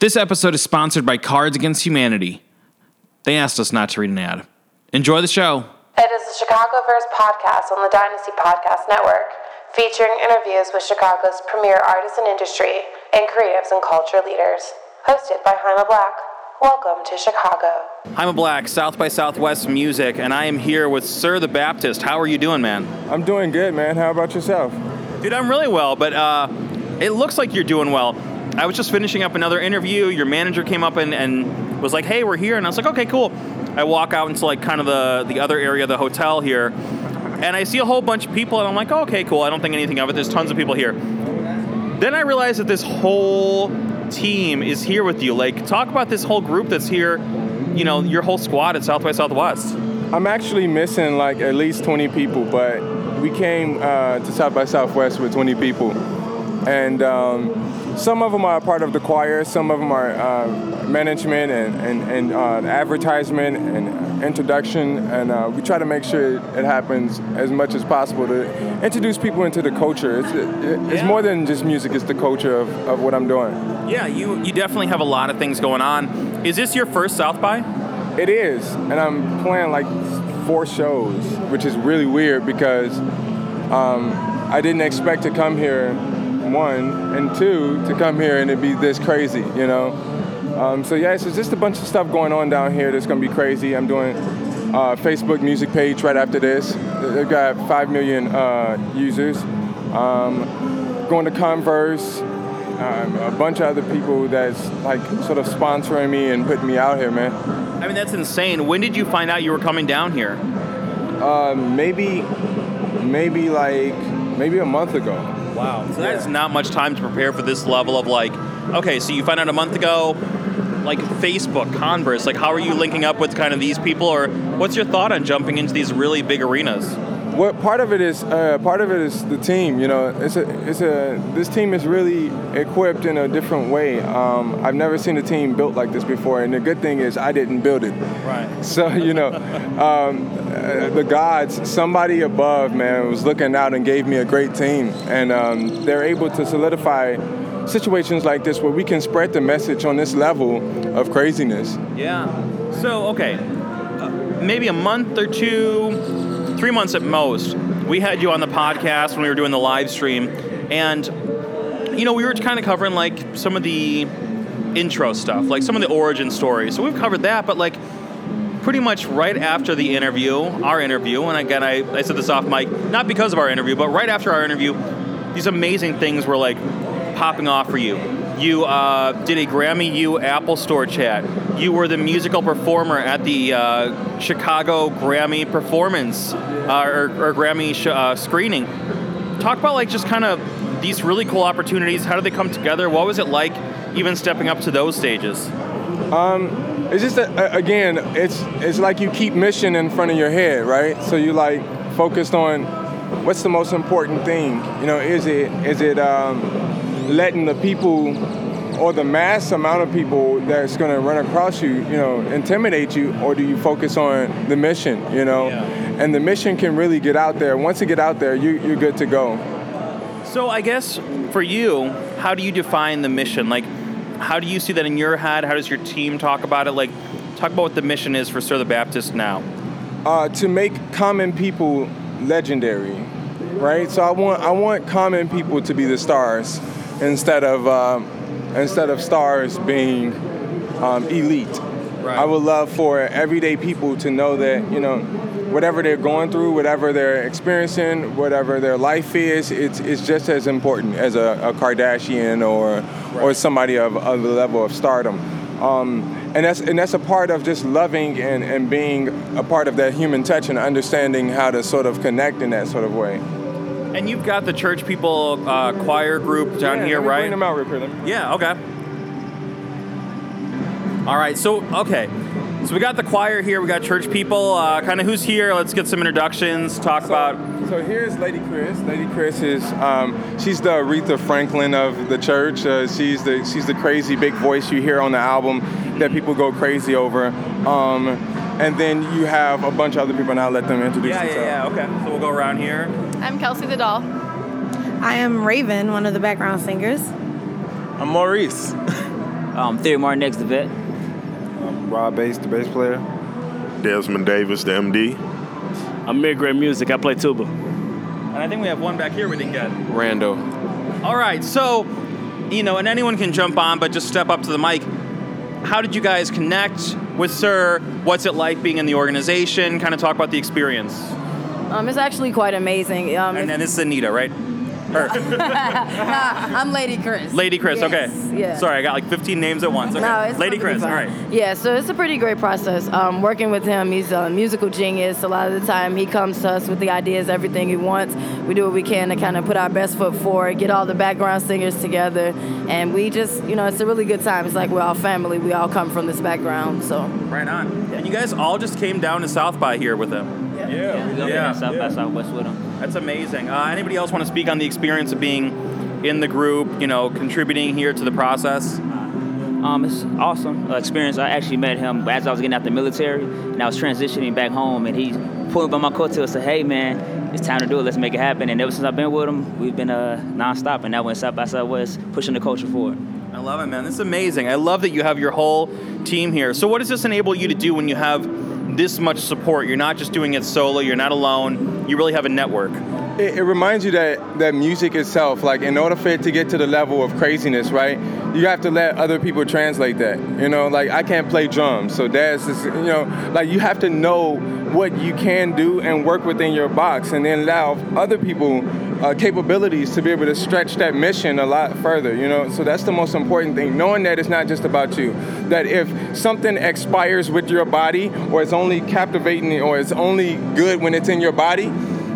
This episode is sponsored by Cards Against Humanity. They asked us not to read an ad. Enjoy the show. It is the Chicagoverse podcast on the Dynasty Podcast Network, featuring interviews with Chicago's premier artists and industry and creatives and culture leaders. Hosted by Jaime Black. Welcome to Chicago. Jaime Black, South by Southwest Music, and I am here with Sir the Baptist. How are you doing, man? I'm doing good, man. How about yourself? Dude, I'm really well, but it looks like you're doing well. I was just finishing up another interview. Your manager came up and was like, hey, we're here. And I was like, okay, cool. I walk out into like kind of the other area of the hotel here. And I see a whole bunch of people. And I'm like, oh, okay, cool. I don't think anything of it. There's tons of people here. Then I realized that this whole team is here with you. Like, talk about this whole group that's here, you know, your whole squad at South by Southwest. I'm actually missing like at least 20 people. But we came to South by Southwest with 20 people. And some of them are part of the choir, some of them are management and advertisement and introduction, and we try to make sure it happens as much as possible to introduce people into the culture. It's more than just music, it's the culture of what I'm doing. Yeah, you definitely have a lot of things going on. Is this your first South By? It is, and I'm playing like 4 shows, which is really weird because I didn't expect to come here, 1, and 2, to come here and it'd be this crazy, you know? So just a bunch of stuff going on down here that's gonna be crazy. I'm doing Facebook Music page right after this. They've got 5 million users. Going to Converse, a bunch of other people that's like sort of sponsoring me and putting me out here, man. I mean, that's insane. When did you find out you were coming down here? Maybe a month ago. Wow. So that's not much time to prepare for this level of like, okay, so you find out a month ago, like Facebook, Converse, like how are you linking up with kind of these people, or what's your thought on jumping into these really big arenas? Well, part of it is the team, you know. This team is really equipped in a different way. I've never seen a team built like this before, and the good thing is I didn't build it. Right. So, you know, the gods, somebody above, man, was looking out and gave me a great team, and they're able to solidify situations like this where we can spread the message on this level of craziness. Yeah. So, okay, maybe a month or 3 months at most, we had you on the podcast when we were doing the live stream, and, you know, we were kind of covering, like, some of the intro stuff, like some of the origin stories. So we've covered that, but, like, pretty much right after the interview, and again, I said this off mic, not because of our interview, but right after our interview, these amazing things were, like, popping off for you. You did a Grammy U Apple Store chat. You were the musical performer at the Chicago Grammy performance or Grammy screening. Talk about like just kind of these really cool opportunities. How did they come together? What was it like even stepping up to those stages? It's just again, it's like you keep mission in front of your head, right? So you like focused on what's the most important thing. You know, is it letting the people or the mass amount of people that's going to run across you, you know, intimidate you, or do you focus on the mission, you know? Yeah. And the mission can really get out there. Once you get out there, you're good to go. So I guess for you, how do you define the mission? Like, how do you see that in your head? How does your team talk about it? Like, talk about what the mission is for Sir the Baptist now. To make common people legendary, right? So I want common people to be the stars, instead of stars being elite. Right. I would love for everyday people to know that, you know, whatever they're going through, whatever they're experiencing, whatever their life is, it's just as important as a Kardashian or somebody of the level of stardom. And that's a part of just loving and being a part of that human touch and understanding how to sort of connect in that sort of way. And you've got the ChuchPeople choir group down here, right? Bring them out real quick. Yeah, okay. All right, so we got the choir here. We got ChuchPeople. Kind of who's here? Let's get some introductions. So here's Lady Chris. Lady Chris is she's the Aretha Franklin of the church. She's the crazy big voice you hear on the album that people go crazy over. And then you have a bunch of other people, and I'll let them introduce themselves. Okay. So we'll go around here. I'm Kelsey the doll. I am Raven, one of the background singers. I'm Maurice. Theory Martin X, the vet. Rob Bass, the bass player. Desmond Davis, the MD. I'm Mayor Graham Music. I play tuba. And I think we have one back here we didn't get. Rando. All right, so, you know, and anyone can jump on, but just step up to the mic. How did you guys connect with Sir? What's it like being in the organization? Kind of talk about the experience. It's actually quite amazing. And this is Anita, right? Her. Nah, I'm Lady Chris. Lady Chris, yes, okay. Yeah. Sorry, I got like 15 names at once. Okay. No, it's Lady Chris, fun. All right. Yeah, so it's a pretty great process. Working with him, he's a musical genius. A lot of the time, he comes to us with the ideas, everything he wants. We do what we can to kind of put our best foot forward, get all the background singers together, and we just, you know, it's a really good time. It's like we're all family. We all come from this background, so. Right on. Yeah. And you guys all just came down to South by here with him. Yeah. Yeah. South by Southwest with him. That's amazing. Anybody else want to speak on the experience of being in the group, you know, contributing here to the process? It's awesome experience. I actually met him as I was getting out the military, and I was transitioning back home, and he pulled by my coattail and said, "Hey, man, it's time to do it. Let's make it happen." And ever since I've been with him, we've been nonstop, and now we're in South by Southwest pushing the culture forward. I love it, man. This is amazing. I love that you have your whole team here. So what does this enable you to do when you have this much support? You're not just doing it solo, you're not alone, you really have a network. It reminds you that music itself, like, in order for it to get to the level of craziness, right, you have to let other people translate that. You know, like, I can't play drums, so that's just, you know, like, you have to know what you can do and work within your box, and then allow other people capabilities to be able to stretch that mission a lot further, you know? So that's the most important thing, knowing that it's not just about you, that if something expires with your body, or it's only captivating, or it's only good when it's in your body,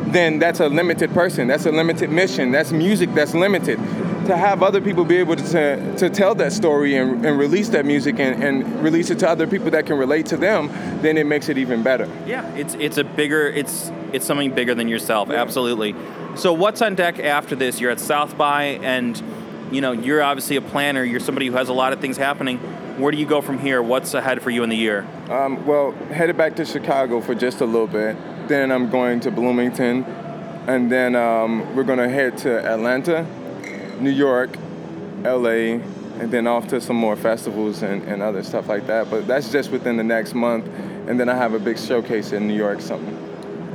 then that's a limited person, that's a limited mission, that's music that's limited. To have other people be able to tell that story and release that music and release it to other people that can relate to them, then it makes it even better. Yeah, it's something bigger than yourself, yeah. Absolutely. So what's on deck after this? You're at South by, and you know, you're obviously a planner. You're somebody who has a lot of things happening. Where do you go from here? What's ahead for you in the year? Well, headed back to Chicago for just a little bit. Then I'm going to Bloomington, and then we're going to head to Atlanta, New York, LA, and then off to some more festivals and other stuff like that. But that's just within the next month, and then I have a big showcase in New York something.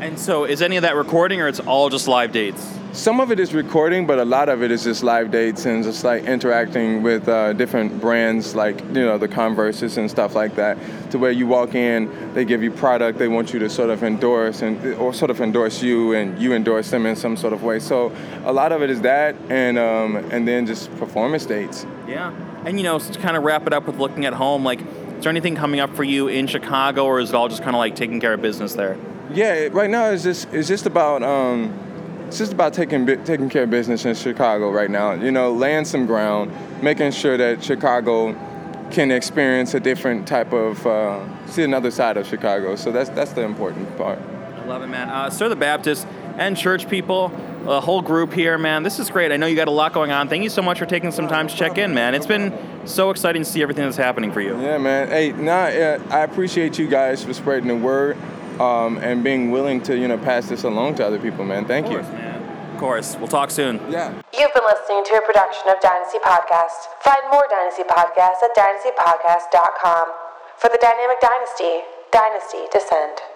And so is any of that recording, or it's all just live dates? Some of it is recording, but a lot of it is just live dates and just like interacting with different brands, like, you know, the Converses and stuff like that, to where you walk in, they give you product, they want you to sort of endorse endorse you, and you endorse them in some sort of way. So a lot of it is that, and then just performance dates. Yeah. And, you know, so to kind of wrap it up with looking at home, like, is there anything coming up for you in Chicago, or is it all just kind of like taking care of business there? Yeah, right now it's just about taking care of business in Chicago right now. You know, laying some ground, making sure that Chicago can experience a different type of see another side of Chicago. So that's the important part. I love it, man. Sir the Baptist and ChuchPeople, the whole group here, man. This is great. I know you got a lot going on. Thank you so much for taking some time to check in, man. It's been so exciting to see everything that's happening for you. Yeah, man. Hey, I appreciate you guys for spreading the word. And being willing to, you know, pass this along to other people, man. Thank you. Of course, man. Of course. We'll talk soon. Yeah. You've been listening to a production of Dynasty Podcast. Find more Dynasty Podcasts at dynastypodcast.com. For the Dynamic Dynasty, Dynasty Descend.